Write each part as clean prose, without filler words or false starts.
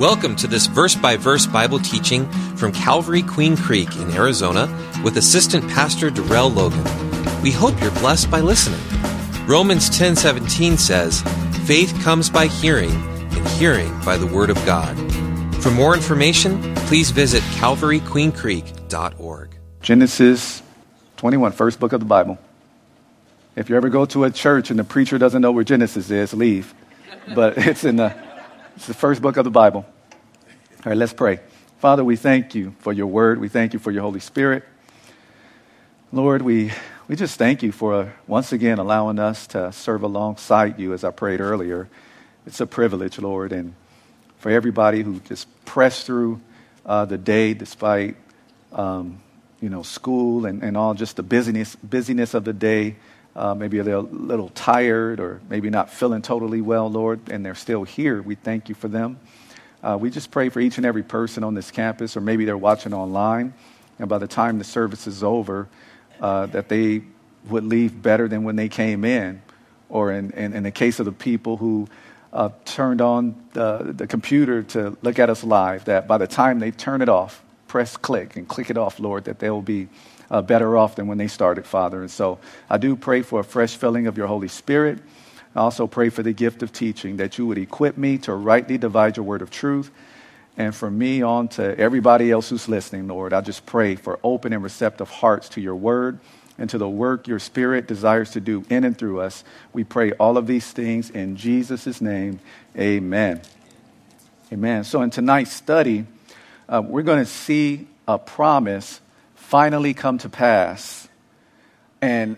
Welcome to this verse-by-verse Bible teaching from Calvary Queen Creek in Arizona with Assistant Pastor Darrell Logan. We hope you're blessed by listening. Romans 10:17 says, "Faith comes by hearing, and hearing by the Word of God." For more information, please visit calvaryqueencreek.org. Genesis 21, first book of the Bible. If you ever go to a church and the preacher doesn't know where Genesis is, leave. But it's the first book of the Bible. All right, let's pray. Father, we thank you for your word. We thank you for your Holy Spirit. Lord, we just thank you for once again allowing us to serve alongside you as I prayed earlier. It's a privilege, Lord, and for everybody who just pressed through the day despite, school and all just the busyness of the day. Maybe they're a little tired or maybe not feeling totally well, Lord, and they're still here. We thank you for them. We just pray for each and every person on this campus, or maybe they're watching online, and by the time the service is over, that they would leave better than when they came in, or in the case of the people who turned on the computer to look at us live, that by the time they turn it off, press click and click it off, Lord, that they'll be better off than when they started, Father. And so I do pray for a fresh filling of your Holy Spirit. I also pray for the gift of teaching, that you would equip me to rightly divide your word of truth. And from me on to everybody else who's listening, Lord, I just pray for open and receptive hearts to your word and to the work your Spirit desires to do in and through us. We pray all of these things in Jesus' name. Amen. Amen. So in tonight's study, we're going to see a promise finally come to pass, and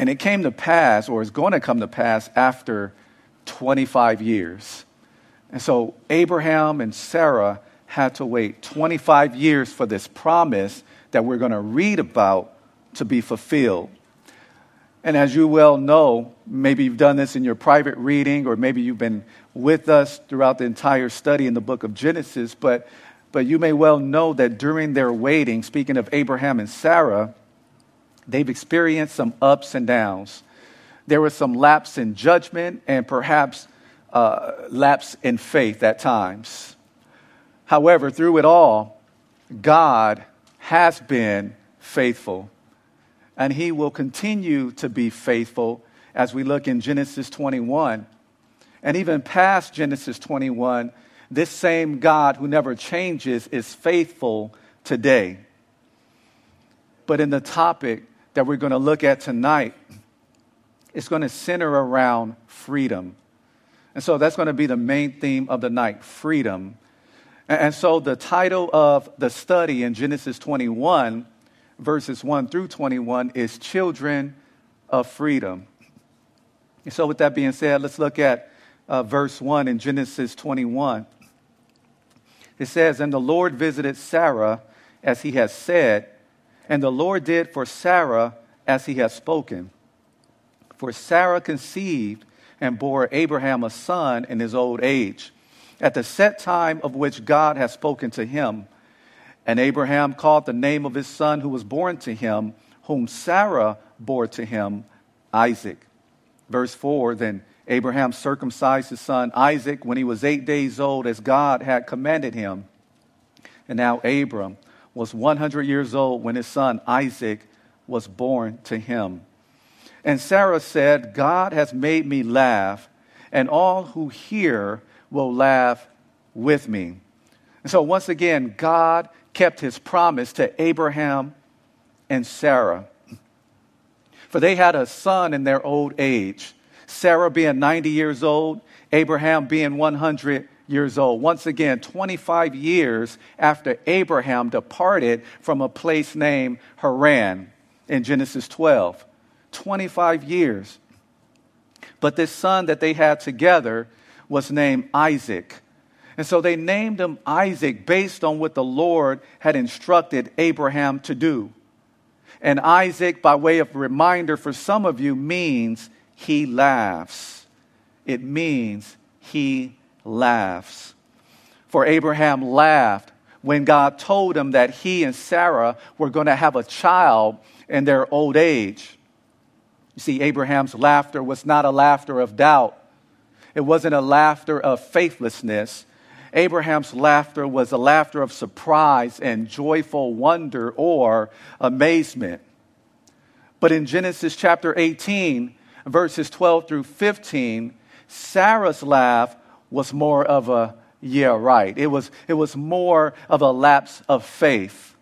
it came to pass, or is going to come to pass, after 25 years. And so Abraham and Sarah had to wait 25 years for this promise that we're going to read about to be fulfilled. And as you well know, maybe you've done this in your private reading, or maybe you've been with us throughout the entire study in the book of Genesis, But you may well know that during their waiting, speaking of Abraham and Sarah, they've experienced some ups and downs. There was some lapse in judgment and perhaps lapse in faith at times. However, through it all, God has been faithful, and he will continue to be faithful as we look in Genesis 21 and even past Genesis 21. This same God who never changes is faithful today. But in the topic that we're going to look at tonight, it's going to center around freedom. And so that's going to be the main theme of the night, freedom. And so the title of the study in Genesis 21, verses 1 through 21, is Children of Freedom. And so with that being said, let's look at verse 1 in Genesis 21. It says, "And the Lord visited Sarah as he had said, and the Lord did for Sarah as he had spoken. For Sarah conceived and bore Abraham a son in his old age, at the set time of which God had spoken to him. And Abraham called the name of his son who was born to him, whom Sarah bore to him, Isaac." Verse 4, "Then Abraham circumcised his son Isaac when he was 8 days old, as God had commanded him. And now Abram was 100 years old when his son Isaac was born to him. And Sarah said, 'God has made me laugh, and all who hear will laugh with me.'" And so once again, God kept his promise to Abraham and Sarah. For they had a son in their old age, Sarah being 90 years old, Abraham being 100 years old. Once again, 25 years after Abraham departed from a place named Haran in Genesis 12. 25 years. But this son that they had together was named Isaac. And so they named him Isaac based on what the Lord had instructed Abraham to do. And Isaac, by way of reminder for some of you, means he laughs. It means he laughs. For Abraham laughed when God told him that he and Sarah were going to have a child in their old age. You see, Abraham's laughter was not a laughter of doubt. It wasn't a laughter of faithlessness. Abraham's laughter was a laughter of surprise and joyful wonder or amazement. But in Genesis chapter 18, verses 12 through 15, Sarah's laugh was more of a, yeah, right. It was more of a lapse of faith.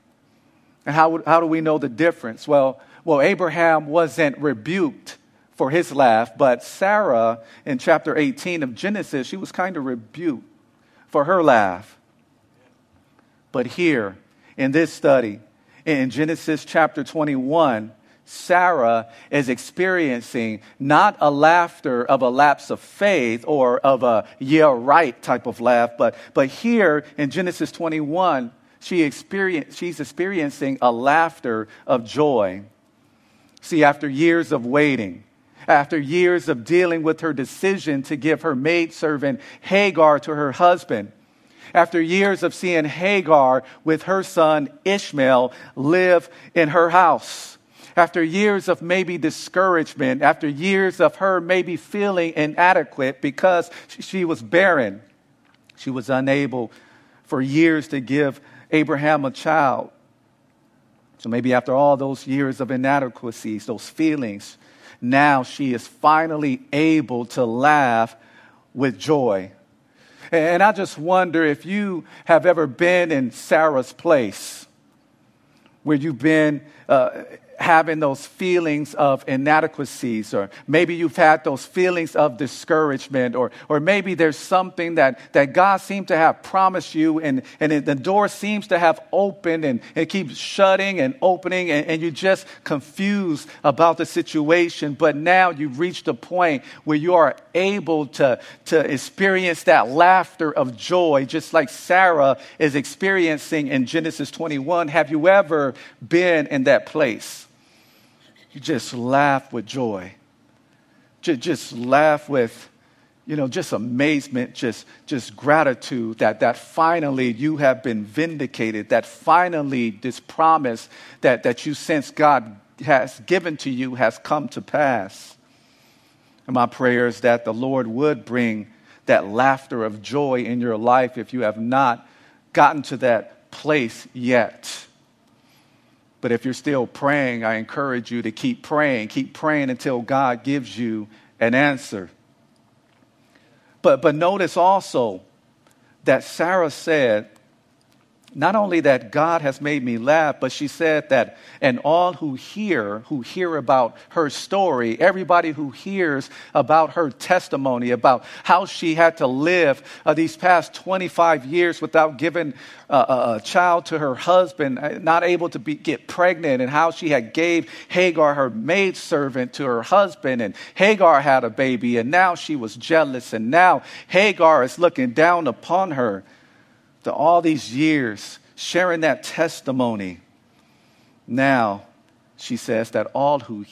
And how do we know the difference? Well, Abraham wasn't rebuked for his laugh, but Sarah in chapter 18 of Genesis, she was kind of rebuked for her laugh. But here in this study, in Genesis chapter 21, Sarah is experiencing not a laughter of a lapse of faith or of a yeah, right type of laugh, but here in Genesis 21, she's experiencing a laughter of joy. See, after years of waiting, after years of dealing with her decision to give her maidservant Hagar to her husband, after years of seeing Hagar with her son Ishmael live in her house, after years of maybe discouragement, after years of her maybe feeling inadequate because she was barren, she was unable for years to give Abraham a child. So maybe after all those years of inadequacies, those feelings, now she is finally able to laugh with joy. And I just wonder if you have ever been in Sarah's place, where you've been having those feelings of inadequacies, or maybe you've had those feelings of discouragement, or maybe there's something that God seemed to have promised you, and the door seems to have opened, and it keeps shutting and opening, and you're just confused about the situation, but now you've reached a point where you are able to experience that laughter of joy, just like Sarah is experiencing in Genesis 21. Have you ever been in that place? You just laugh with joy. Just laugh with, just amazement, just gratitude that finally you have been vindicated, that finally this promise that you sense God has given to you has come to pass. And my prayer is that the Lord would bring that laughter of joy in your life if you have not gotten to that place yet. But if you're still praying, I encourage you to keep praying. Keep praying until God gives you an answer. But notice also that Sarah said, not only that God has made me laugh, but she said that, and all who hear about her story, everybody who hears about her testimony, about how she had to live these past 25 years without giving a child to her husband, not able to get pregnant, and how she had gave Hagar, her maidservant, to her husband, and Hagar had a baby, and now she was jealous, and now Hagar is looking down upon her. After all these years, sharing that testimony, now she says that all who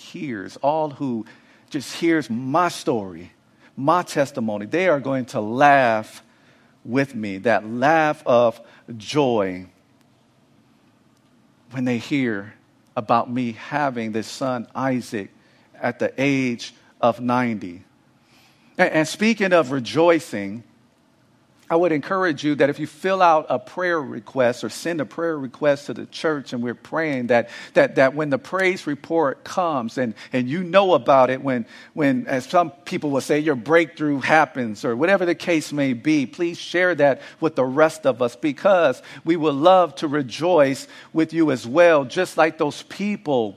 just hears my story, my testimony, they are going to laugh with me, that laugh of joy when they hear about me having this son Isaac at the age of 90. And speaking of rejoicing, I would encourage you that if you fill out a prayer request or send a prayer request to the church, and we're praying that when the praise report comes and you know about it, when as some people will say, your breakthrough happens or whatever the case may be, please share that with the rest of us, because we would love to rejoice with you as well, just like those people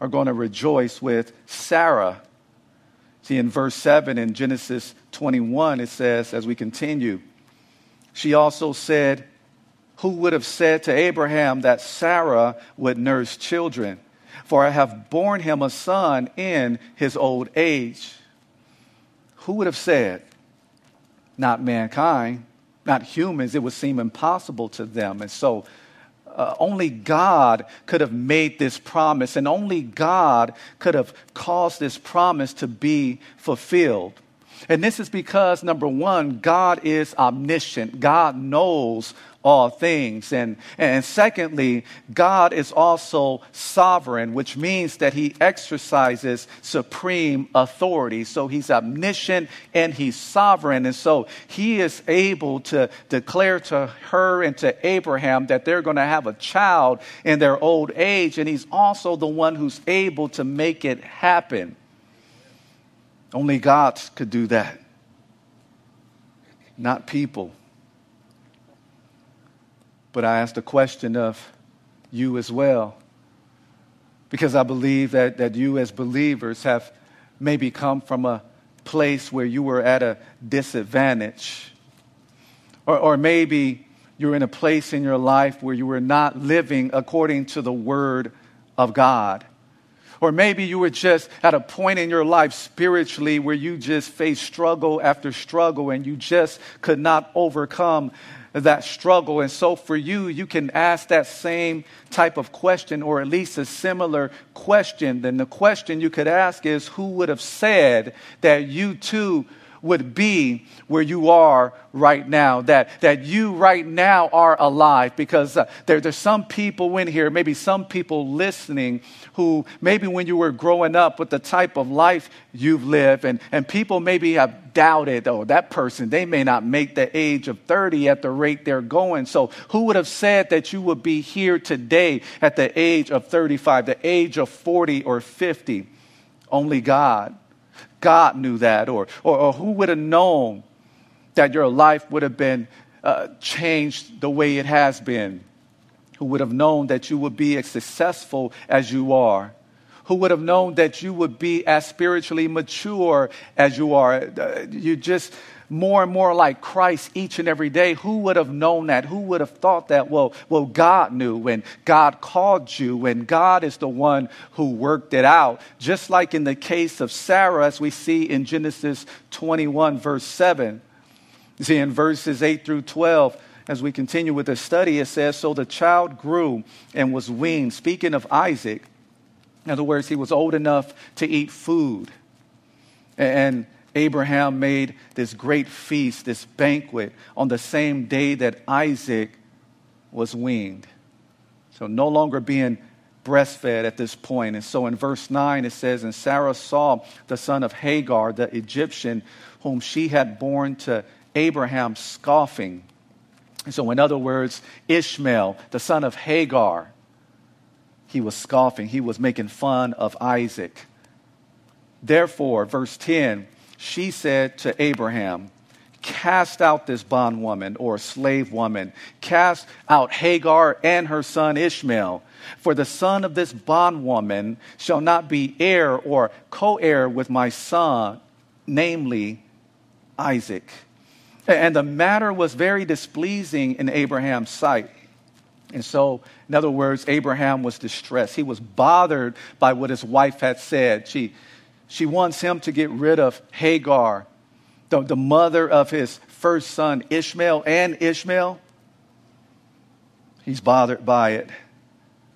are going to rejoice with Sarah. See, in verse 7 in Genesis 21, it says, as we continue, she also said, who would have said to Abraham that Sarah would nurse children? For I have borne him a son in his old age. Who would have said? Not mankind, not humans. It would seem impossible to them. And so only God could have made this promise, and only God could have caused this promise to be fulfilled. And this is because, number one, God is omniscient. God knows all things. And secondly, God is also sovereign, which means that he exercises supreme authority. So he's omniscient and he's sovereign. And so he is able to declare to her and to Abraham that they're going to have a child in their old age. And he's also the one who's able to make it happen. Only God could do that, not people. But I ask the question of you as well, because I believe that you as believers have maybe come from a place where you were at a disadvantage. Or maybe you're in a place in your life where you were not living according to the Word of God. Or maybe you were just at a point in your life spiritually where you just faced struggle after struggle and you just could not overcome that struggle. And so for you, you can ask that same type of question, or at least a similar question. Then the question you could ask is, who would have said that you too would be where you are right now, that you right now are alive? Because there's some people in here, maybe some people listening, who maybe when you were growing up with the type of life you've lived, and people maybe have doubted, oh, that person, they may not make the age of 30 at the rate they're going. So who would have said that you would be here today at the age of 35, the age of 40 or 50? Only God. God knew that, or who would have known that your life would have been changed the way it has been? Who would have known that you would be as successful as you are? Who would have known that you would be as spiritually mature as you are? You just more and more like Christ each and every day. Who would have known that? Who would have thought that? Well, God knew, and God called you, and God is the one who worked it out. Just like in the case of Sarah, as we see in Genesis 21, verse 7. You see, in verses 8 through 12, as we continue with the study, it says, "So the child grew and was weaned," speaking of Isaac. In other words, he was old enough to eat food. And Abraham made this great feast, this banquet, on the same day that Isaac was weaned. So no longer being breastfed at this point. And so in verse 9 it says, "And Sarah saw the son of Hagar, the Egyptian, whom she had borne to Abraham, scoffing." And so in other words, Ishmael, the son of Hagar, he was scoffing. He was making fun of Isaac. Therefore, verse 10, she said to Abraham, "Cast out this bondwoman," or slave woman. "Cast out Hagar and her son Ishmael. For the son of this bondwoman shall not be heir or co-heir with my son, namely Isaac." And the matter was very displeasing in Abraham's sight. And so, in other words, Abraham was distressed. He was bothered by what his wife had said. She wants him to get rid of Hagar, the mother of his first son, Ishmael. And Ishmael, he's bothered by it.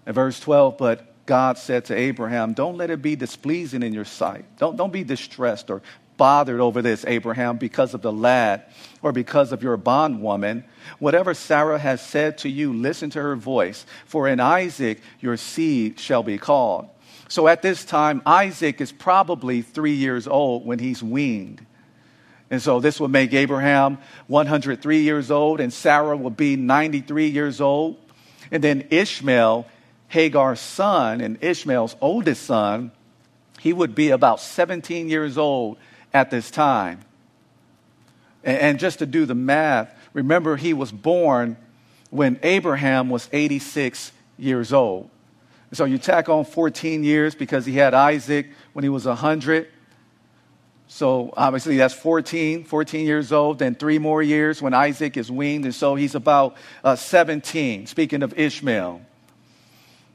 In verse 12, "But God said to Abraham, don't let it be displeasing in your sight." Don't be distressed or bothered over this, Abraham, "because of the lad or because of your bondwoman. Whatever Sarah has said to you, listen to her voice. For in Isaac your seed shall be called." So at this time, Isaac is probably 3 years old when he's weaned. And so this would make Abraham 103 years old, and Sarah would be 93 years old. And then Ishmael, Hagar's son, and Ishmael's oldest son, he would be about 17 years old at this time. And just to do the math, remember he was born when Abraham was 86 years old. So you tack on 14 years because he had Isaac when he was 100. So obviously that's 14 years old, then 3 more years when Isaac is weaned. And so he's about 17, speaking of Ishmael.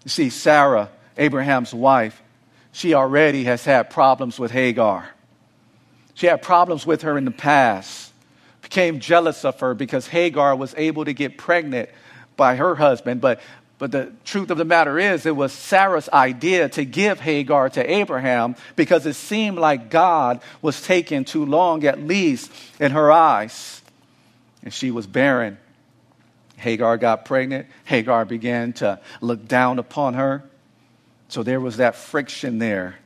You see, Sarah, Abraham's wife, she already has had problems with Hagar. She had problems with her in the past, became jealous of her because Hagar was able to get pregnant by her husband, but But the truth of the matter is, it was Sarah's idea to give Hagar to Abraham because it seemed like God was taking too long, at least in her eyes. And she was barren. Hagar got pregnant. Hagar began to look down upon her. So there was that friction there.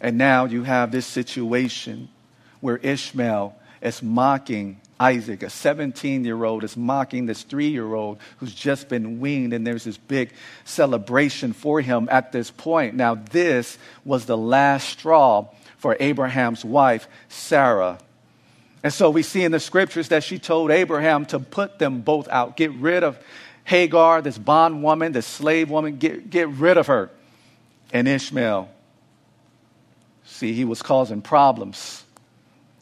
And now you have this situation where Ishmael is mocking Isaac. A 17-year-old is mocking this 3-year-old who's just been weaned, and there's this big celebration for him at this point. Now, this was the last straw for Abraham's wife, Sarah. And so we see in the scriptures that she told Abraham to put them both out. Get rid of Hagar, this bondwoman, this slave woman. Get rid of her. And Ishmael, see, he was causing problems.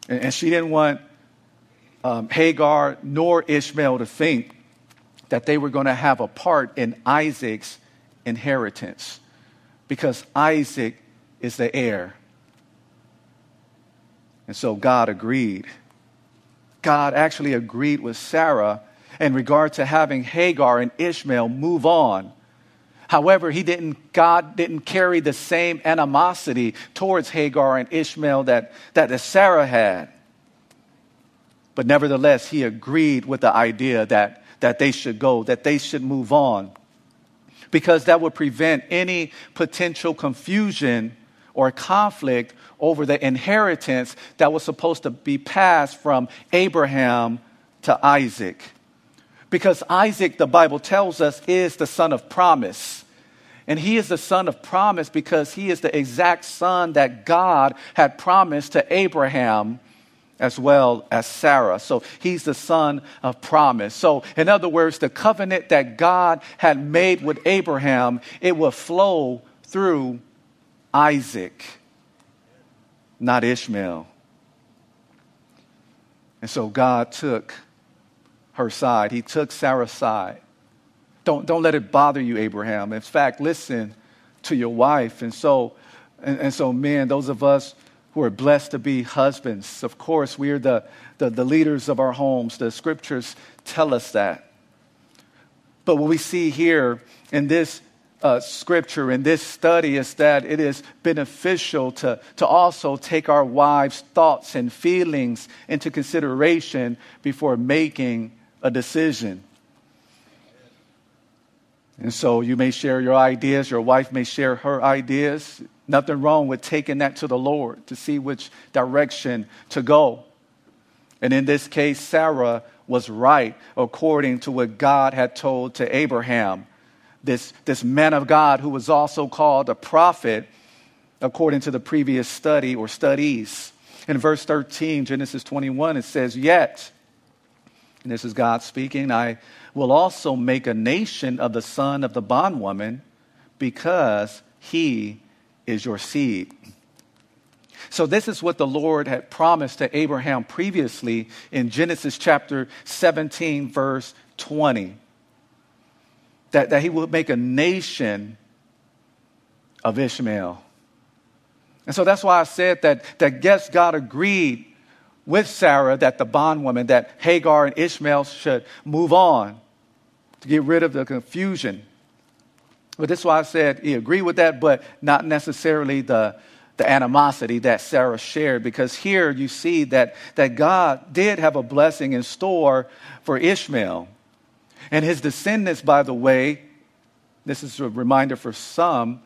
And she didn't want Hagar nor Ishmael to think that they were going to have a part in Isaac's inheritance, because Isaac is the heir. And so God agreed. God actually agreed with Sarah in regard to having Hagar and Ishmael move on. However, God didn't carry the same animosity towards Hagar and Ishmael that Sarah had. But nevertheless, he agreed with the idea that they should go, that they should move on, because that would prevent any potential confusion or conflict over the inheritance that was supposed to be passed from Abraham to Isaac. Because Isaac, the Bible tells us, is the son of promise. And he is the son of promise because he is the exact son that God had promised to Abraham, as well as Sarah. So he's the son of promise. So in other words, the covenant that God had made with Abraham, it would flow through Isaac, not Ishmael. And so God took her side. He took Sarah's side. Don't let it bother you, Abraham. In fact, listen to your wife. And so men, those of us who are blessed to be husbands, of course, we are the leaders of our homes. The scriptures tell us that. But what we see here in this scripture, in this study, is that it is beneficial to also take our wives' thoughts and feelings into consideration before making a decision. And so you may share your ideas. Your wife may share her ideas. Nothing wrong with taking that to the Lord to see which direction to go. And in this case, Sarah was right according to what God had told to Abraham. This man of God who was also called a prophet according to the previous study or studies. In verse 13, Genesis 21, it says, "Yet," and this is God speaking, "I will also make a nation of the son of the bondwoman, because he is your seed." So this is what the Lord had promised to Abraham previously in Genesis chapter 17, verse 20. That he would make a nation of Ishmael. And so that's why I said that yes, God agreed with Sarah that the bondwoman, that Hagar and Ishmael should move on to get rid of the confusion. But this is why I said he agreed with that, but not necessarily the animosity that Sarah shared. Because here you see that God did have a blessing in store for Ishmael. And his descendants, by the way, this is a reminder for some,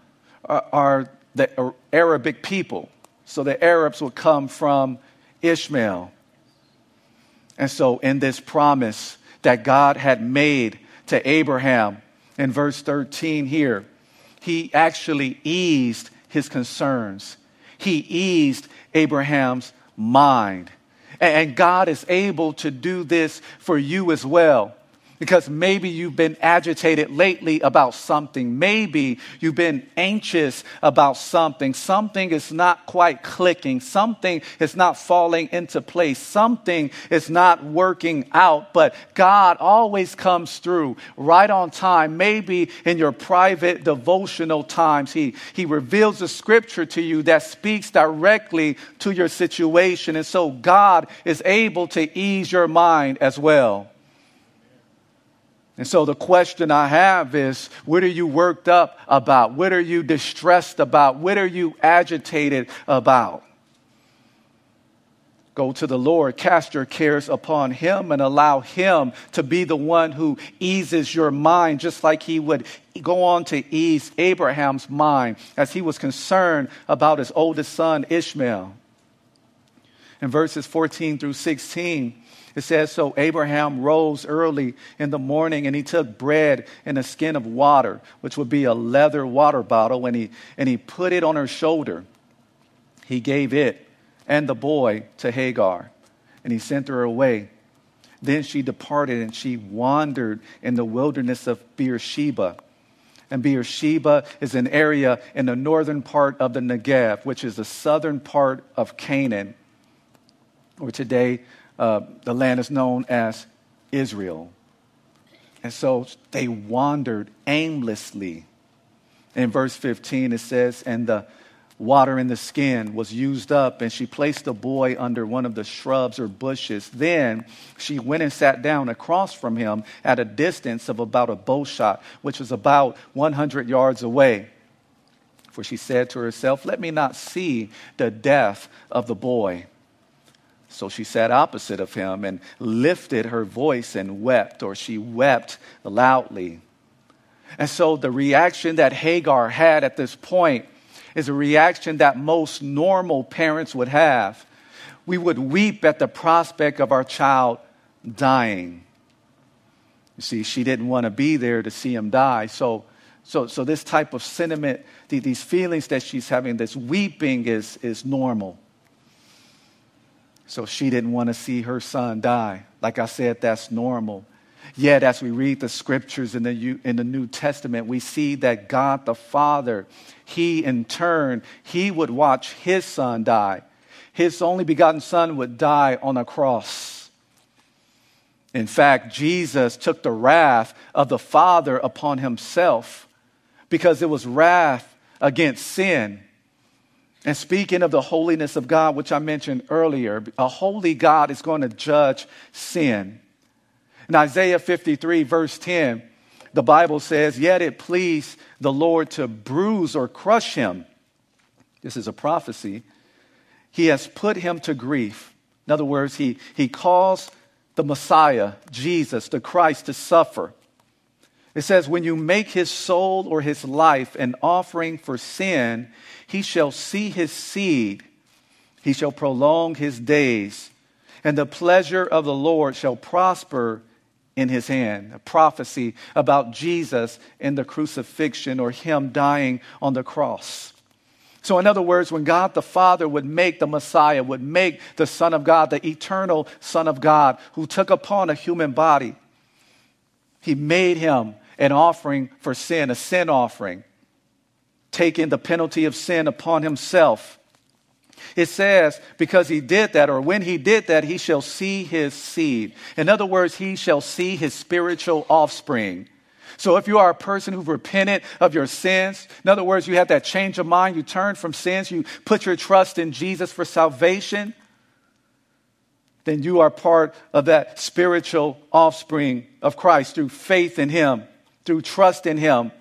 are the Arabic people. So the Arabs will come from Ishmael. And so in this promise that God had made to Abraham, in verse 13 here, he actually eased his concerns. He eased Abraham's mind. And God is able to do this for you as well. Because maybe you've been agitated lately about something. Maybe you've been anxious about something. Something is not quite clicking. Something is not falling into place. Something is not working out. But God always comes through right on time. Maybe in your private devotional times, He reveals a scripture to you that speaks directly to your situation. And so God is able to ease your mind as well. And so the question I have is, what are you worked up about? What are you distressed about? What are you agitated about? Go to the Lord, cast your cares upon him, and allow him to be the one who eases your mind, just like he would go on to ease Abraham's mind as he was concerned about his oldest son, Ishmael. In verses 14 through 16, it says, "So Abraham rose early in the morning, and he took bread and a skin of water," which would be a leather water bottle, "and he put it on her shoulder. He gave it and the boy to Hagar, and he sent her away. Then she departed, and she wandered in the wilderness of Beersheba." And Beersheba is an area in the northern part of the Negev, which is the southern part of Canaan, or today the land is known as Israel. And so they wandered aimlessly. In verse 15, it says, "And the water in the skin was used up, and she placed the boy under one of the shrubs or bushes. Then she went and sat down across from him at a distance of about a bow shot," which was about 100 yards away. "For she said to herself, 'Let me not see the death of the boy.' So she sat opposite of him and lifted her voice and wept," or she wept loudly. And so the reaction that Hagar had at this point is a reaction that most normal parents would have. We would weep at the prospect of our child dying. You see, she didn't want to be there to see him die. So this type of sentiment, these feelings that she's having, this weeping is normal. So she didn't want to see her son die. Like I said, that's normal. Yet, as we read the scriptures in the New Testament, we see that God the Father, he would watch his son die. His only begotten son would die on a cross. In fact, Jesus took the wrath of the Father upon himself because it was wrath against sin. And speaking of the holiness of God, which I mentioned earlier, a holy God is going to judge sin. In Isaiah 53, verse 10, the Bible says, "Yet it pleased the Lord to bruise or crush him." This is a prophecy. "He has put him to grief." In other words, he caused the Messiah, Jesus, the Christ, to suffer. It says, "When you make his soul or his life an offering for sin, he shall see his seed. He shall prolong his days, and the pleasure of the Lord shall prosper in his hand." A prophecy about Jesus in the crucifixion, or him dying on the cross. So in other words, when God the Father would make the Messiah, would make the Son of God, the eternal Son of God, who took upon a human body, he made him an offering for sin, a sin offering, taking the penalty of sin upon himself. It says, because he did that, or when he did that, he shall see his seed. In other words, he shall see his spiritual offspring. So if you are a person who repented of your sins, in other words, you had that change of mind, you turned from sins, you put your trust in Jesus for salvation, then you are part of that spiritual offspring of Christ through faith in him, through trust in him.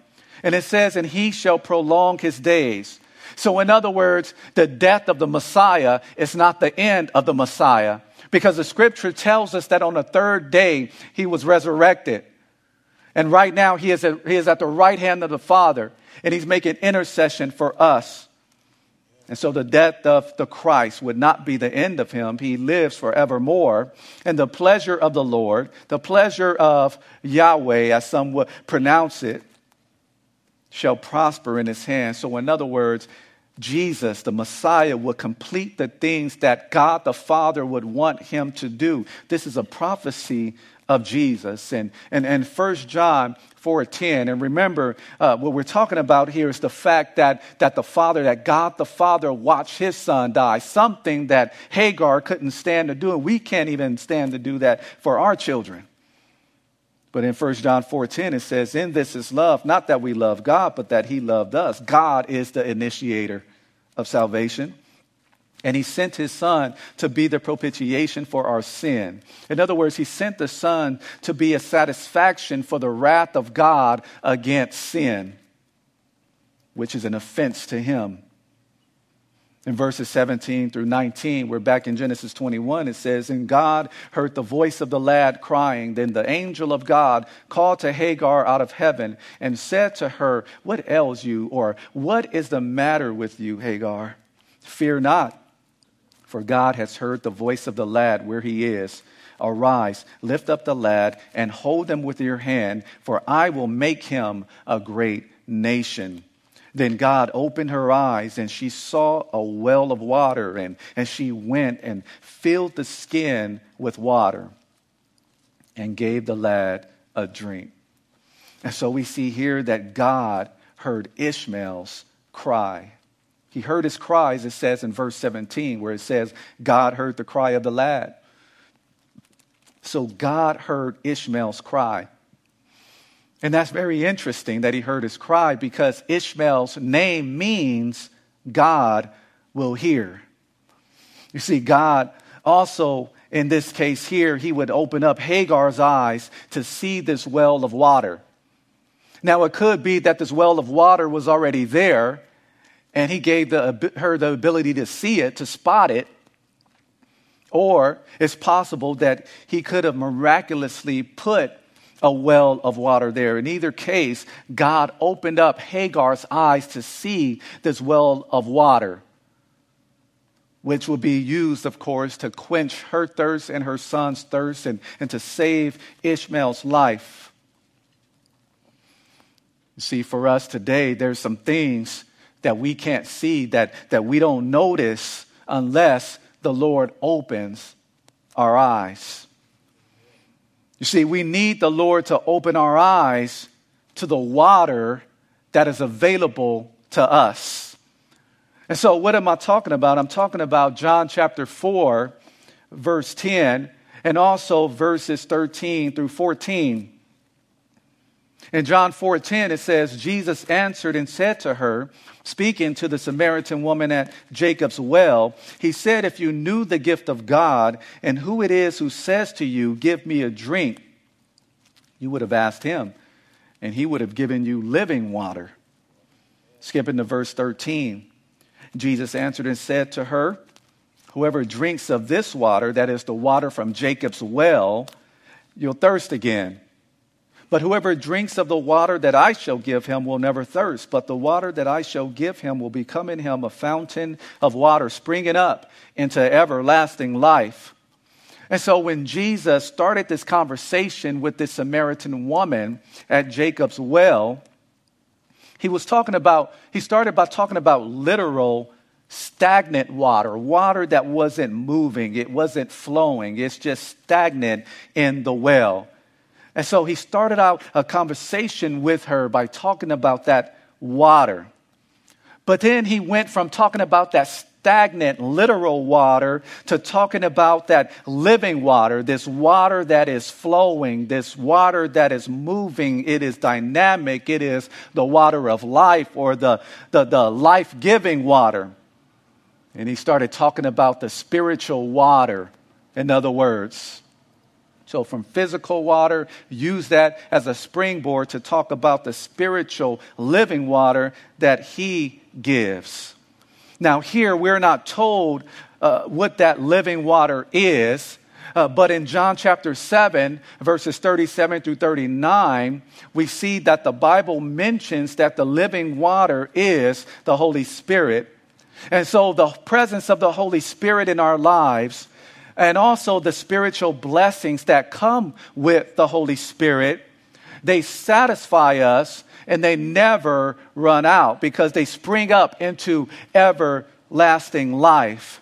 And it says, "And he shall prolong his days." So in other words, the death of the Messiah is not the end of the Messiah, because the scripture tells us that on the third day he was resurrected. And right now he is at the right hand of the Father, and he's making intercession for us. And so the death of the Christ would not be the end of him. He lives forevermore. And the pleasure of the Lord, the pleasure of Yahweh, as some would pronounce it, shall prosper in his hand. So in other words, Jesus, the Messiah, would complete the things that God the Father would want him to do. This is a prophecy of Jesus. And 1 John 4:10, and remember, what we're talking about here is the fact that the Father, that God the Father watched his son die, something that Hagar couldn't stand to do, and we can't even stand to do that for our children. But in 1 John 4:10, it says, "In this is love, not that we love God, but that he loved us." God is the initiator of salvation. And he sent his son to be the propitiation for our sin. In other words, he sent the son to be a satisfaction for the wrath of God against sin, which is an offense to him. In verses 17 through 19, we're back in Genesis 21. It says, "And God heard the voice of the lad crying. Then the angel of God called to Hagar out of heaven and said to her, 'What ails you?' or 'What is the matter with you, Hagar? Fear not. For God has heard the voice of the lad where he is. Arise, lift up the lad, and hold him with your hand, for I will make him a great nation.' Then God opened her eyes, and she saw a well of water, and she went and filled the skin with water and gave the lad a drink." And so we see here that God heard Ishmael's cry. He heard his cries, it says in verse 17, where it says, "God heard the cry of the lad." So God heard Ishmael's cry. And that's very interesting that he heard his cry, because Ishmael's name means God will hear. You see, God also, in this case here, he would open up Hagar's eyes to see this well of water. Now, it could be that this well of water was already there, and he gave her the ability to see it, to spot it. Or it's possible that he could have miraculously put a well of water there. In either case, God opened up Hagar's eyes to see this well of water, which would be used, of course, to quench her thirst and her son's thirst and to save Ishmael's life. You see, for us today, there's some things that we can't see, that we don't notice unless the Lord opens our eyes. You see, we need the Lord to open our eyes to the water that is available to us. And so what am I talking about? I'm talking about John chapter 4, verse 10, and also verses 13 through 14. In John 4:10, it says, "Jesus answered and said to her," speaking to the Samaritan woman at Jacob's well, he said, "If you knew the gift of God and who it is who says to you, 'Give me a drink,' you would have asked him, and he would have given you living water." Skipping to verse 13. "Jesus answered and said to her, 'Whoever drinks of this water,'" that is the water from Jacob's well, "'you'll thirst again. But whoever drinks of the water that I shall give him will never thirst. But the water that I shall give him will become in him a fountain of water springing up into everlasting life." And so when Jesus started this conversation with this Samaritan woman at Jacob's well, he started by talking about literal stagnant water that wasn't moving, it wasn't flowing, it's just stagnant in the well. And so he started out a conversation with her by talking about that water. But then he went from talking about that stagnant, literal water to talking about that living water, this water that is flowing, this water that is moving. It is dynamic. It is the water of life, or the life-giving water. And he started talking about the spiritual water, in other words. So from physical water, use that as a springboard to talk about the spiritual living water that he gives. Now here, we're not told what that living water is, but in John chapter 7, verses 37 through 39, we see that the Bible mentions that the living water is the Holy Spirit. And so the presence of the Holy Spirit in our lives, and also the spiritual blessings that come with the Holy Spirit, they satisfy us and they never run out, because they spring up into everlasting life.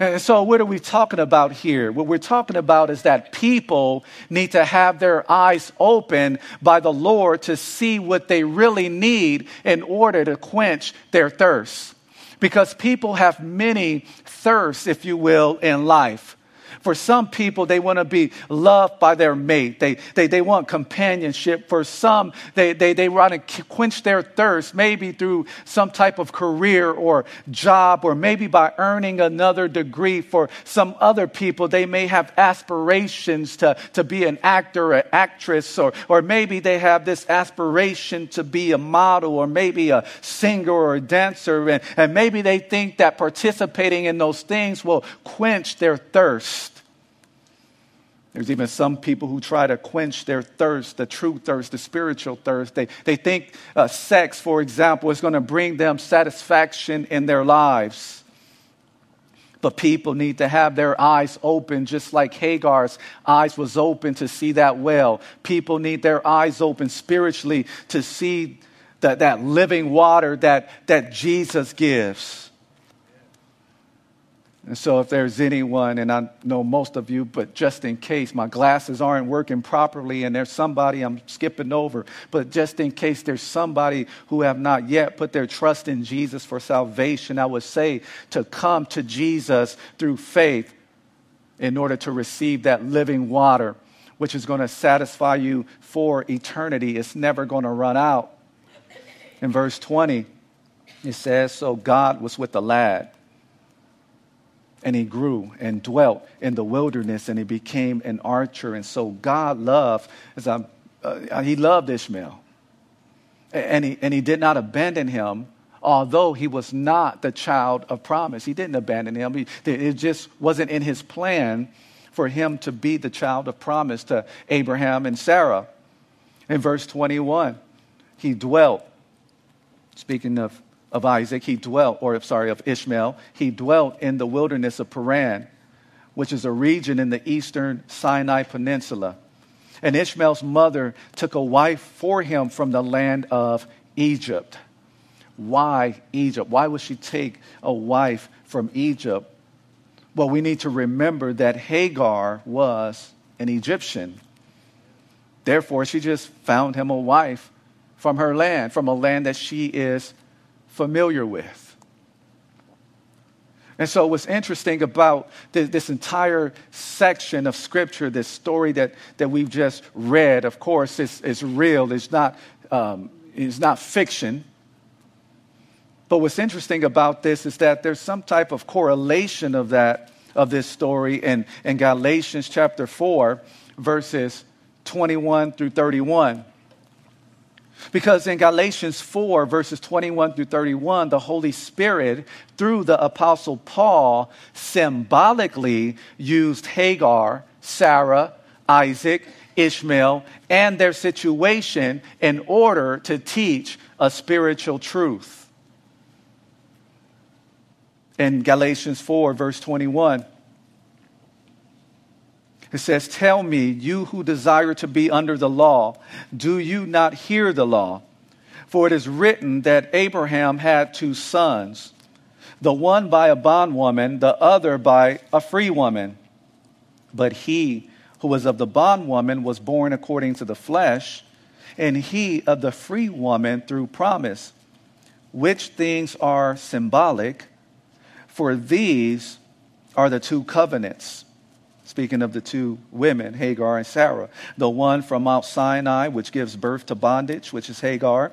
And so what are we talking about here? What we're talking about is that people need to have their eyes opened by the Lord to see what they really need in order to quench their thirst. Because people have many thirsts, if you will, in life. For some people, they want to be loved by their mate. They want companionship. For some, they want to quench their thirst, maybe through some type of career or job, or maybe by earning another degree. For some other people, they may have aspirations to be an actor or actress, or maybe they have this aspiration to be a model, or maybe a singer or a dancer, and maybe they think that participating in those things will quench their thirst. There's even some people who try to quench their thirst, the true thirst, the spiritual thirst. They think sex, for example, is going to bring them satisfaction in their lives. But people need to have their eyes open, just like Hagar's eyes was open to see that well. People need their eyes open spiritually to see that living water that Jesus gives. And so if there's anyone, and I know most of you, but just in case, my glasses aren't working properly and there's somebody I'm skipping over, but just in case there's somebody who have not yet put their trust in Jesus for salvation, I would say to come to Jesus through faith in order to receive that living water, which is going to satisfy you for eternity. It's never going to run out. In verse 20, it says, "So God was with the lad. And he grew and dwelt in the wilderness, and he became an archer." And so God loved, he loved Ishmael. And he did not abandon him, although he was not the child of promise. He didn't abandon him. It just wasn't in his plan for him to be the child of promise to Abraham and Sarah. In verse 21, he dwelt, speaking of Isaac, of Ishmael, he dwelt in the wilderness of Paran, which is a region in the eastern Sinai Peninsula. And Ishmael's mother took a wife for him from the land of Egypt. Why Egypt? Why would she take a wife from Egypt? Well, we need to remember that Hagar was an Egyptian. Therefore, she just found him a wife from her land, from a land that she is familiar with. And so what's interesting about this entire section of Scripture, this story that we've just read, of course, it's real. It's not fiction. But what's interesting about this is that there's some type of correlation of this story in Galatians chapter 4, verses 21 through 31. Because in Galatians 4, verses 21 through 31, the Holy Spirit, through the Apostle Paul, symbolically used Hagar, Sarah, Isaac, Ishmael, and their situation in order to teach a spiritual truth. In Galatians 4, verse 21, it says, "Tell me, you who desire to be under the law, do you not hear the law? For it is written that Abraham had two sons, the one by a bondwoman, the other by a free woman. But he who was of the bondwoman was born according to the flesh, and he of the free woman through promise, which things are symbolic, for these are the two covenants." Speaking of the two women, Hagar and Sarah, "the one from Mount Sinai, which gives birth to bondage, which is Hagar.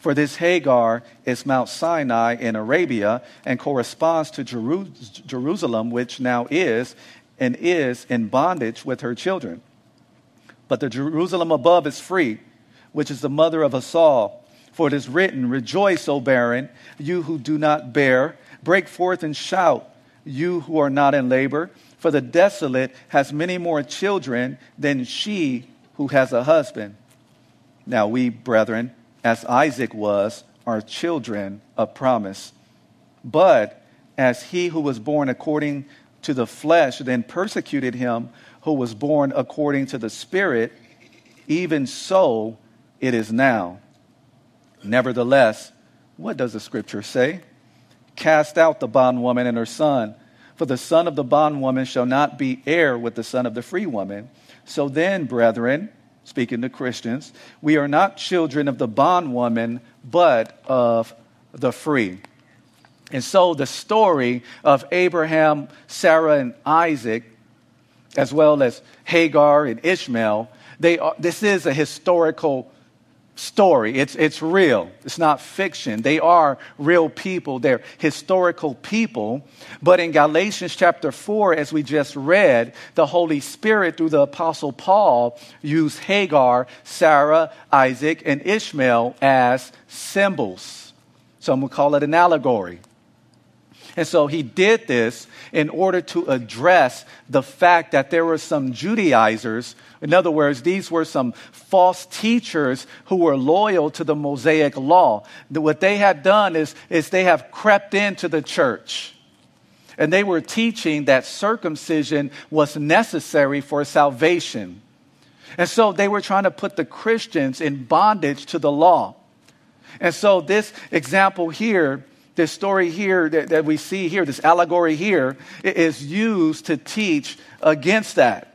For this Hagar is Mount Sinai in Arabia and corresponds to Jerusalem, which now is and is in bondage with her children. But the Jerusalem above is free, which is the mother of us all. For it is written, 'Rejoice, O barren, you who do not bear. Break forth and shout, you who are not in labor. For the desolate has many more children than she who has a husband.' Now we, brethren, as Isaac was, are children of promise. But as he who was born according to the flesh then persecuted him who was born according to the Spirit, even so it is now. Nevertheless, what does the Scripture say? 'Cast out the bondwoman and her son, for the son of the bondwoman shall not be heir with the son of the free woman.' So then, brethren," speaking to Christians, "we are not children of the bondwoman, but of the free." And so the story of Abraham, Sarah, and Isaac as well as Hagar and Ishmael, this is a historical story. It's real. It's not fiction. They are real people. They're historical people. But in Galatians chapter 4, as we just read, the Holy Spirit through the Apostle Paul used Hagar, Sarah, Isaac, and Ishmael as symbols. Some would call it an allegory. And so he did this in order to address the fact that there were some Judaizers. In other words, these were some false teachers who were loyal to the Mosaic law. What they had done is they have crept into the church. And they were teaching that circumcision was necessary for salvation. And so they were trying to put the Christians in bondage to the law. And so this example here, this story here that we see here, this allegory here, is used to teach against that.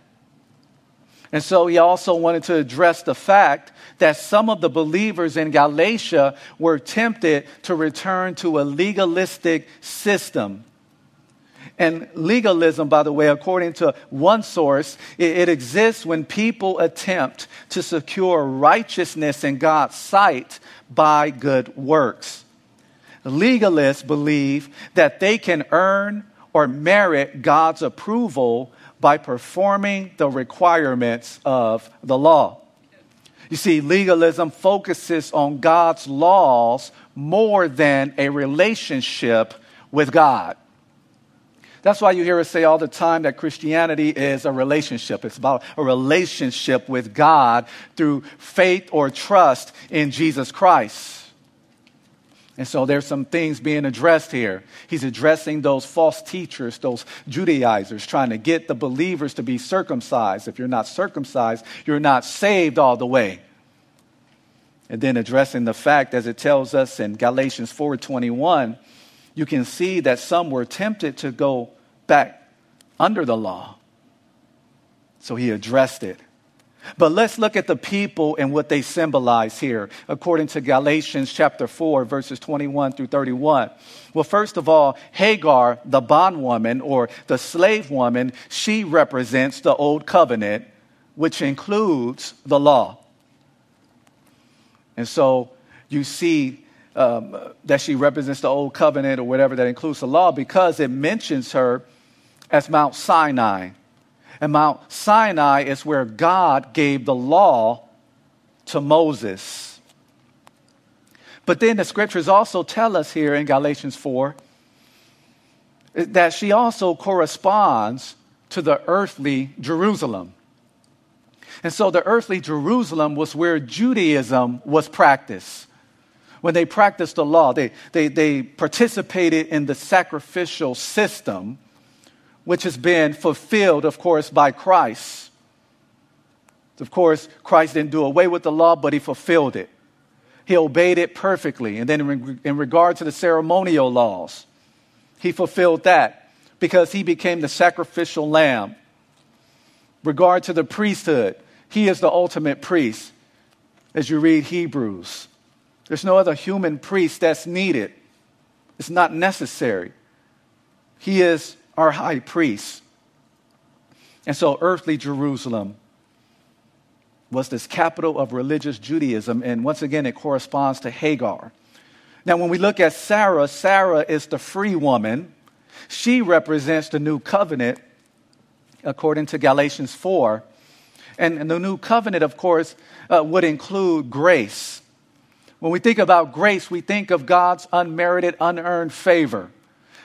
And so he also wanted to address the fact that some of the believers in Galatia were tempted to return to a legalistic system. And legalism, by the way, according to one source, it exists when people attempt to secure righteousness in God's sight by good works. Legalists believe that they can earn or merit God's approval by performing the requirements of the law. You see, legalism focuses on God's laws more than a relationship with God. That's why you hear us say all the time that Christianity is a relationship. It's about a relationship with God through faith or trust in Jesus Christ. And so there's some things being addressed here. He's addressing those false teachers, those Judaizers, trying to get the believers to be circumcised. If you're not circumcised, you're not saved all the way. And then addressing the fact, as it tells us in Galatians 4:21, you can see that some were tempted to go back under the law. So he addressed it. But let's look at the people and what they symbolize here, according to Galatians chapter 4, verses 21 through 31. Well, first of all, Hagar, the bondwoman or the slave woman, she represents the old covenant, which includes the law. And so you see that she represents the old covenant or whatever that includes the law because it mentions her as Mount Sinai. And Mount Sinai is where God gave the law to Moses. But then the scriptures also tell us here in Galatians 4 that she also corresponds to the earthly Jerusalem. And so the earthly Jerusalem was where Judaism was practiced. When they practiced the law, they participated in the sacrificial system, which has been fulfilled, of course, by Christ. Of course, Christ didn't do away with the law, but he fulfilled it. He obeyed it perfectly. And then in regard to the ceremonial laws, he fulfilled that because he became the sacrificial lamb. Regard to the priesthood, he is the ultimate priest. As you read Hebrews, there's no other human priest that's needed. It's not necessary. He is our high priest. And so earthly Jerusalem was this capital of religious Judaism. And once again, it corresponds to Hagar. Now, when we look at Sarah, Sarah is the free woman. She represents the new covenant, according to Galatians 4. And the new covenant, of course, would include grace. When we think about grace, we think of God's unmerited, unearned favor.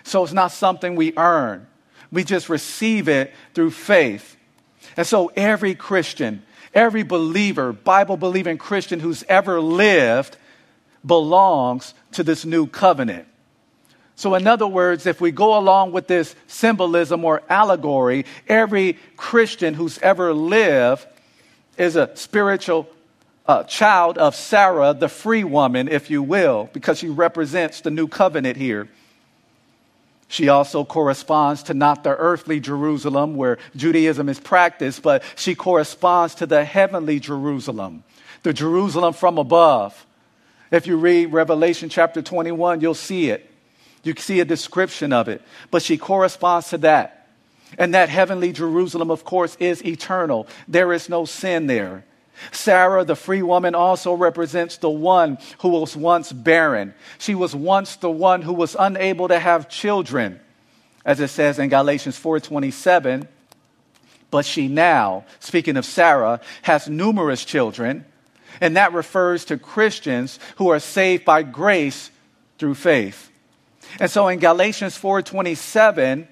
So it's not something we earn. We just receive it through faith. And so every Christian, every believer, Bible-believing Christian who's ever lived belongs to this new covenant. So in other words, if we go along with this symbolism or allegory, every Christian who's ever lived is a spiritual child of Sarah, the free woman, if you will, because she represents the new covenant here. She also corresponds to not the earthly Jerusalem where Judaism is practiced, but she corresponds to the heavenly Jerusalem, the Jerusalem from above. If you read Revelation chapter 21, you'll see it. You see a description of it, but she corresponds to that. And that heavenly Jerusalem, of course, is eternal. There is no sin there. Sarah, the free woman, also represents the one who was once barren. She was once the one who was unable to have children, as it says in Galatians 4:27. But she now, speaking of Sarah, has numerous children, and that refers to Christians who are saved by grace through faith. And so in Galatians 4:27,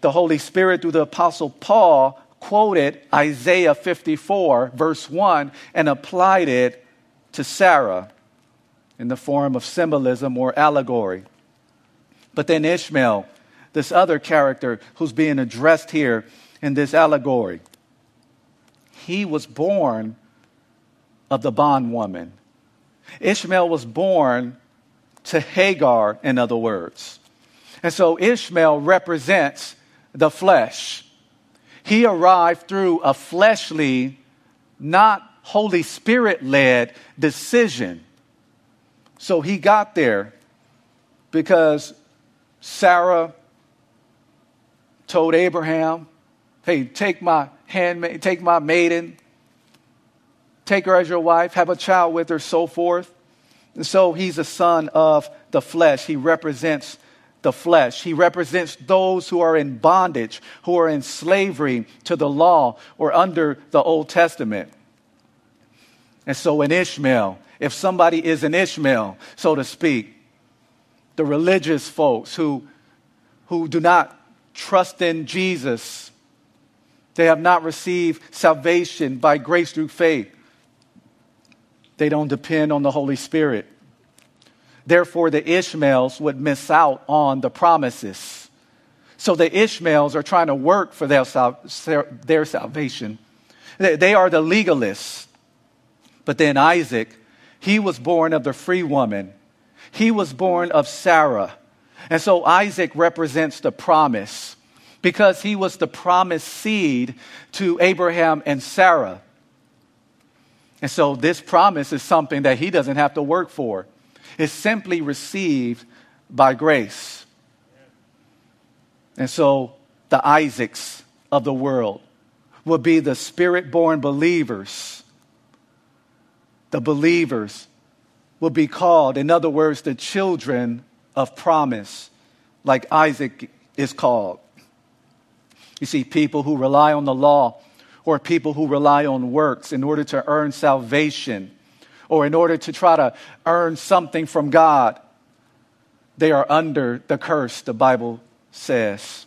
the Holy Spirit through the Apostle Paul quoted Isaiah 54, verse 1, and applied it to Sarah in the form of symbolism or allegory. But then Ishmael, this other character who's being addressed here in this allegory, he was born of the bondwoman. Ishmael was born to Hagar, in other words. And so Ishmael represents the flesh. He arrived through a fleshly, not Holy Spirit-led decision. So he got there because Sarah told Abraham, hey, take my handmaid, take my maiden, take her as your wife, have a child with her, so forth. And so he's a son of the flesh. He represents the flesh. He represents those who are in bondage, who are in slavery to the law or under the Old Testament. And so in Ishmael, if somebody is an Ishmael, so to speak, the religious folks who do not trust in Jesus, they have not received salvation by grace through faith. They don't depend on the Holy Spirit. Therefore, the Ishmaels would miss out on the promises. So the Ishmaels are trying to work for their salvation. They are the legalists. But then Isaac, he was born of the free woman. He was born of Sarah. And so Isaac represents the promise because he was the promised seed to Abraham and Sarah. And so this promise is something that he doesn't have to work for. It's simply received by grace. And so the Isaacs of the world will be the spirit-born believers. The believers will be called, in other words, the children of promise, like Isaac is called. You see, people who rely on the law or people who rely on works in order to earn salvation or in order to try to earn something from God, they are under the curse, the Bible says.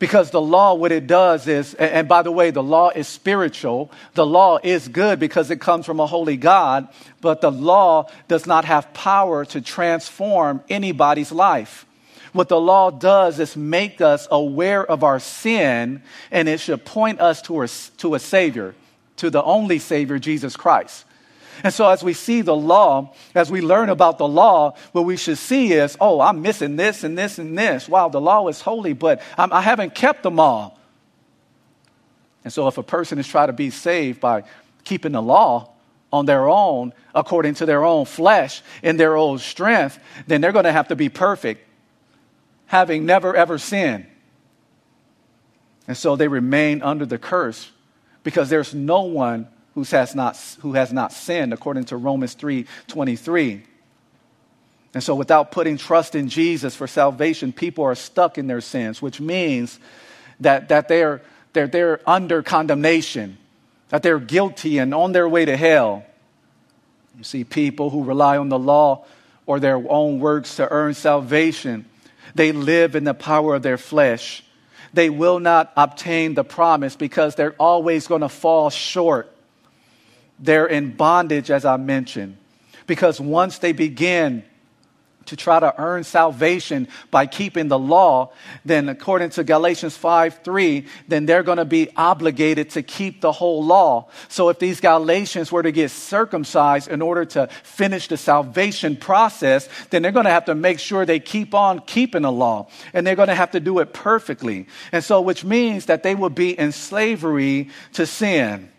Because the law, what it does is, and by the way, the law is spiritual. The law is good because it comes from a holy God, but the law does not have power to transform anybody's life. What the law does is make us aware of our sin, and it should point us to a Savior, to the only Savior, Jesus Christ. And so as we see the law, as we learn about the law, what we should see is, oh, I'm missing this and this and this. Wow, the law is holy, but I haven't kept them all. And so if a person is trying to be saved by keeping the law on their own, according to their own flesh, in their own strength, then they're going to have to be perfect, having never, ever sinned. And so they remain under the curse because there's no one who has not sinned, according to Romans 3:23. And so without putting trust in Jesus for salvation, people are stuck in their sins, which means that they're under condemnation, that they're guilty and on their way to hell. You see, people who rely on the law or their own works to earn salvation, they live in the power of their flesh. They will not obtain the promise because they're always going to fall short. They're in bondage, as I mentioned, because once they begin to try to earn salvation by keeping the law, then according to Galatians 5:3, then they're going to be obligated to keep the whole law. So if these Galatians were to get circumcised in order to finish the salvation process, then they're going to have to make sure they keep on keeping the law, and they're going to have to do it perfectly. And so which means that they will be in slavery to sin.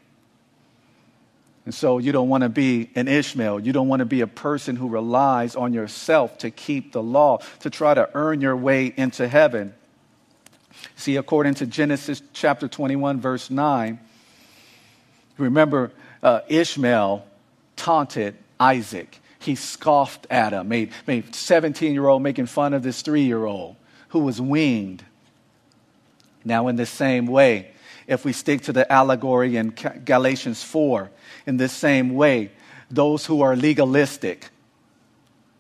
And so you don't want to be an Ishmael. You don't want to be a person who relies on yourself to keep the law, to try to earn your way into heaven. See, according to Genesis chapter 21, verse 9, remember Ishmael taunted Isaac. He scoffed at him, made 17-year-old making fun of this 3-year-old who was weaned. Now, in the same way, if we stick to the allegory in Galatians 4, in this same way, those who are legalistic,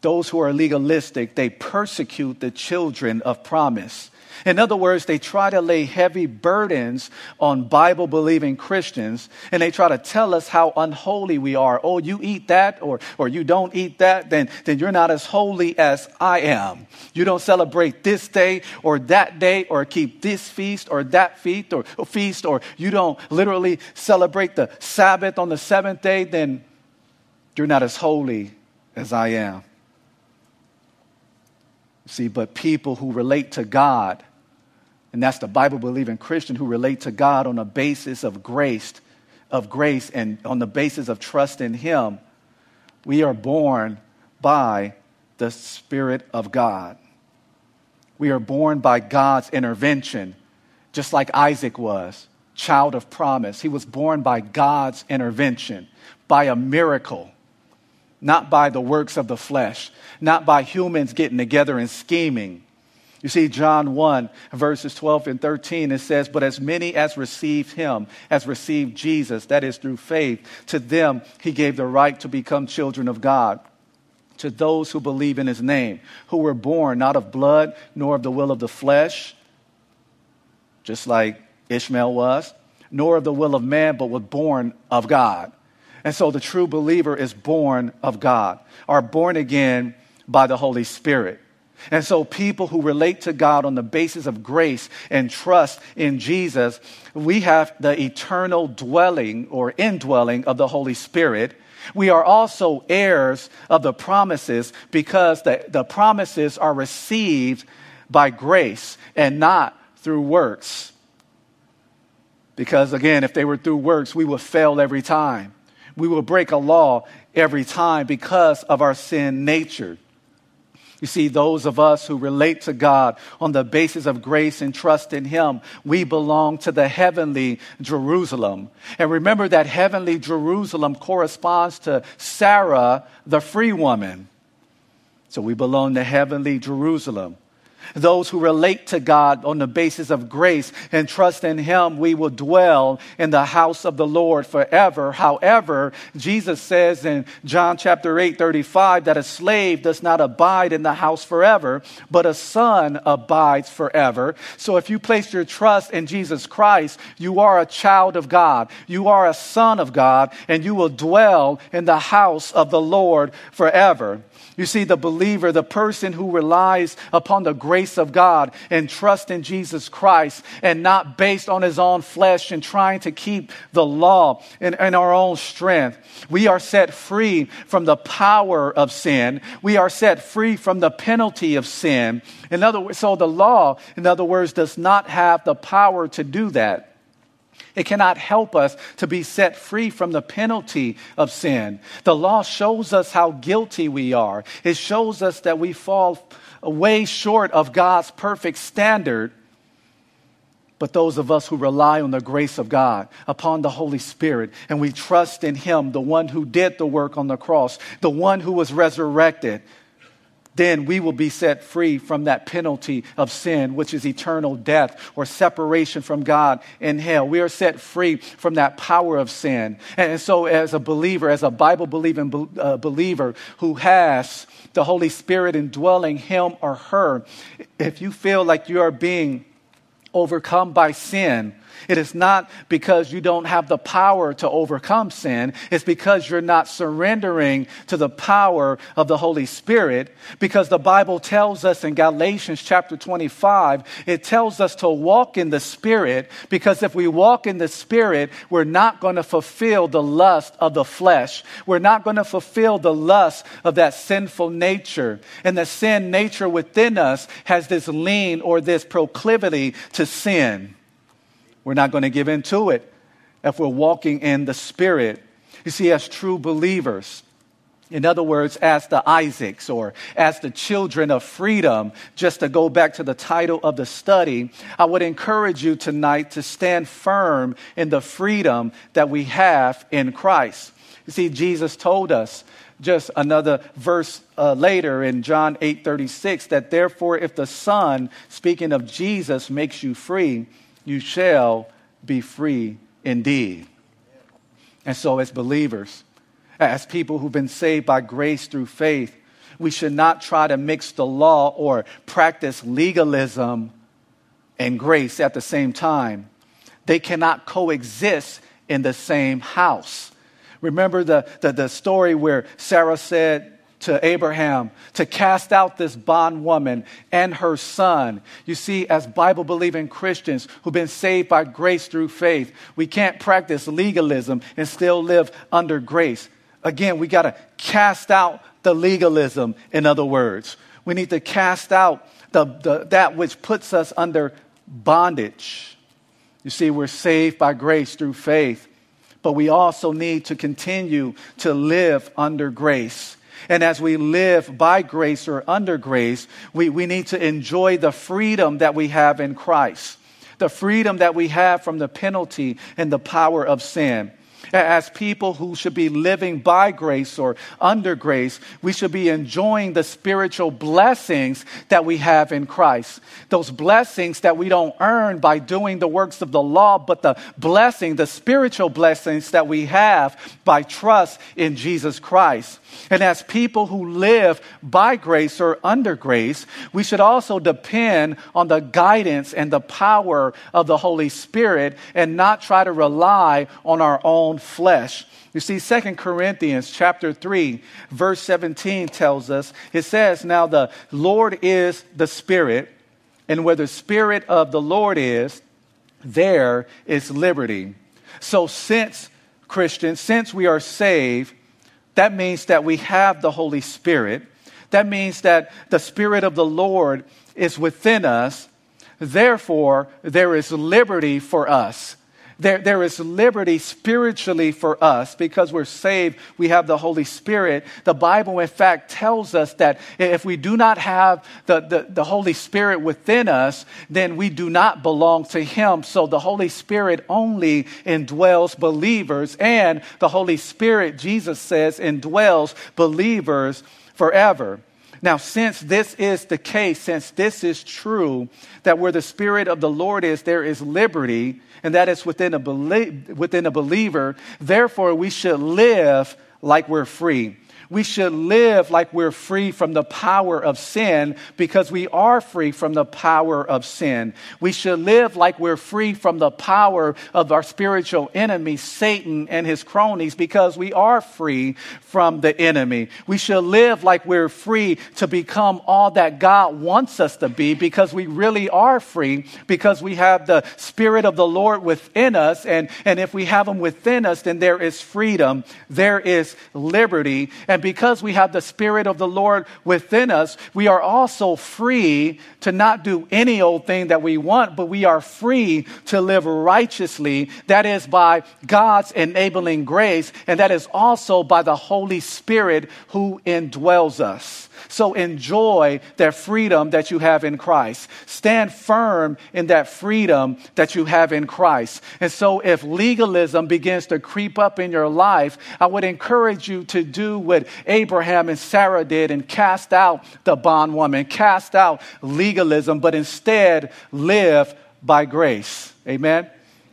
they persecute the children of promise. In other words, they try to lay heavy burdens on Bible-believing Christians, and they try to tell us how unholy we are. Oh, you eat that or you don't eat that, then you're not as holy as I am. You don't celebrate this day or that day or keep this feast or that feast or you don't literally celebrate the Sabbath on the seventh day, then you're not as holy as I am. See, but people who relate to God, and that's the Bible-believing Christian who relate to God on the basis of grace and on the basis of trust in Him, we are born by the Spirit of God. We are born by God's intervention, just like Isaac was, child of promise. He was born by God's intervention, by a miracle. Not by the works of the flesh, not by humans getting together and scheming. You see, John 1, verses 12 and 13, it says, "But as many as received him, as received Jesus, that is through faith, to them he gave the right to become children of God, to those who believe in his name, who were born not of blood, nor of the will of the flesh," just like Ishmael was, "nor of the will of man, but was born of God." And so the true believer is born of God, are born again by the Holy Spirit. And so people who relate to God on the basis of grace and trust in Jesus, we have the eternal dwelling or indwelling of the Holy Spirit. We are also heirs of the promises because the promises are received by grace and not through works. Because again, if they were through works, we would fail every time. We will break a law every time because of our sin nature. You see, those of us who relate to God on the basis of grace and trust in Him, we belong to the heavenly Jerusalem. And remember that heavenly Jerusalem corresponds to Sarah, the free woman. So we belong to heavenly Jerusalem. Those who relate to God on the basis of grace and trust in Him, we will dwell in the house of the Lord forever. However, Jesus says in John chapter 8:35 that a slave does not abide in the house forever, but a son abides forever. So if you place your trust in Jesus Christ, you are a child of God. You are a son of God, and you will dwell in the house of the Lord forever. You see, the believer, the person who relies upon the grace of God and trust in Jesus Christ and not based on his own flesh and trying to keep the law in our own strength. We are set free from the power of sin. We are set free from the penalty of sin. So the law, in other words, does not have the power to do that. It cannot help us to be set free from the penalty of sin. The law shows us how guilty we are. It shows us that we fall way short of God's perfect standard. But those of us who rely on the grace of God, upon the Holy Spirit, and we trust in Him, the one who did the work on the cross, the one who was resurrected, then we will be set free from that penalty of sin, which is eternal death or separation from God in hell. We are set free from that power of sin. And so as a believer, as a Bible-believing believer who has the Holy Spirit indwelling him or her, if you feel like you are being overcome by sin, it is not because you don't have the power to overcome sin. It's because you're not surrendering to the power of the Holy Spirit, because the Bible tells us in Galatians chapter 25, it tells us to walk in the Spirit, because if we walk in the Spirit, we're not going to fulfill the lust of the flesh. We're not going to fulfill the lust of that sinful nature. And the sin nature within us has this lean or this proclivity to sin. We're not going to give in to it if we're walking in the Spirit. You see, as true believers, In other words, as the Isaacs or as the children of freedom, just to go back to the title of the study, I would encourage you tonight to stand firm in the freedom that we have in Christ. You see, Jesus told us just another verse later in John 8:36 that therefore if the Son, speaking of Jesus, makes you free, you shall be free indeed. And so as believers, as people who've been saved by grace through faith, we should not try to mix the law or practice legalism and grace at the same time. They cannot coexist in the same house. Remember the story where Sarah said to Abraham to cast out this bondwoman and her son. You see, as Bible-believing Christians who've been saved by grace through faith, we can't practice legalism and still live under grace. Again, we got to cast out the legalism, in other words. We need to cast out that which puts us under bondage. You see, we're saved by grace through faith, but we also need to continue to live under grace. And as we live by grace or under grace, we need to enjoy the freedom that we have in Christ, the freedom that we have from the penalty and the power of sin. As people who should be living by grace or under grace, we should be enjoying the spiritual blessings that we have in Christ. Those blessings that we don't earn by doing the works of the law, but the spiritual blessings that we have by trust in Jesus Christ. And as people who live by grace or under grace, we should also depend on the guidance and the power of the Holy Spirit and not try to rely on our own flesh. You see, 2 Corinthians chapter 3, verse 17 tells us, it says, now the Lord is the Spirit, and where the Spirit of the Lord is, there is liberty. So since Christians, since we are saved, that means that we have the Holy Spirit. That means that the Spirit of the Lord is within us. Therefore, there is liberty for us. There is liberty spiritually for us because we're saved. We have the Holy Spirit. The Bible, in fact, tells us that if we do not have the Holy Spirit within us, then we do not belong to Him. So the Holy Spirit only indwells believers, and the Holy Spirit, Jesus says, indwells believers forever. Now, since this is the case, since this is true, that where the Spirit of the Lord is, there is liberty, and that is within a believer, therefore we should live like we're free. We should live like we're free from the power of sin because we are free from the power of sin. We should live like we're free from the power of our spiritual enemy, Satan and his cronies, because we are free from the enemy. We should live like we're free to become all that God wants us to be because we really are free because we have the Spirit of the Lord within us. And if we have Him within us, then there is freedom, there is liberty. And because we have the Spirit of the Lord within us, we are also free to not do any old thing that we want, but we are free to live righteously. That is by God's enabling grace, and that is also by the Holy Spirit who indwells us. So enjoy that freedom that you have in Christ. Stand firm in that freedom that you have in Christ. And so if legalism begins to creep up in your life, I would encourage you to do what Abraham and Sarah did and cast out the bondwoman, cast out legalism, but instead live by grace. Amen?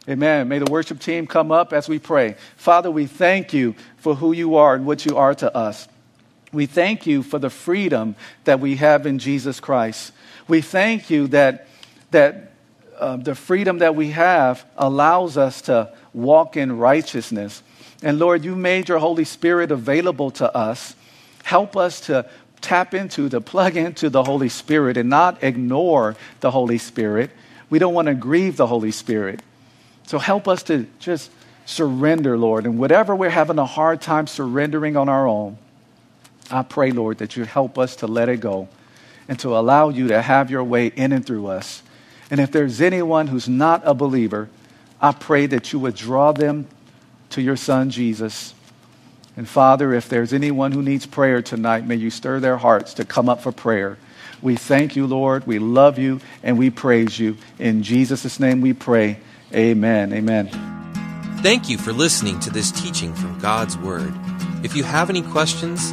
Amen. May the worship team come up as we pray. Father, we thank You for who You are and what You are to us. We thank You for the freedom that we have in Jesus Christ. We thank You that the freedom that we have allows us to walk in righteousness. And Lord, You made Your Holy Spirit available to us. Help us to plug into the Holy Spirit and not ignore the Holy Spirit. We don't want to grieve the Holy Spirit. So help us to just surrender, Lord. And whatever we're having a hard time surrendering on our own, I pray, Lord, that You help us to let it go and to allow You to have Your way in and through us. And if there's anyone who's not a believer, I pray that You would draw them to Your Son, Jesus, And Father, if there's anyone who needs prayer tonight, may you stir their hearts to come up for prayer. We thank you, Lord. We love you and we praise you. In Jesus' name we pray. Amen. Amen. Thank you for listening to this teaching from God's Word. If you have any questions,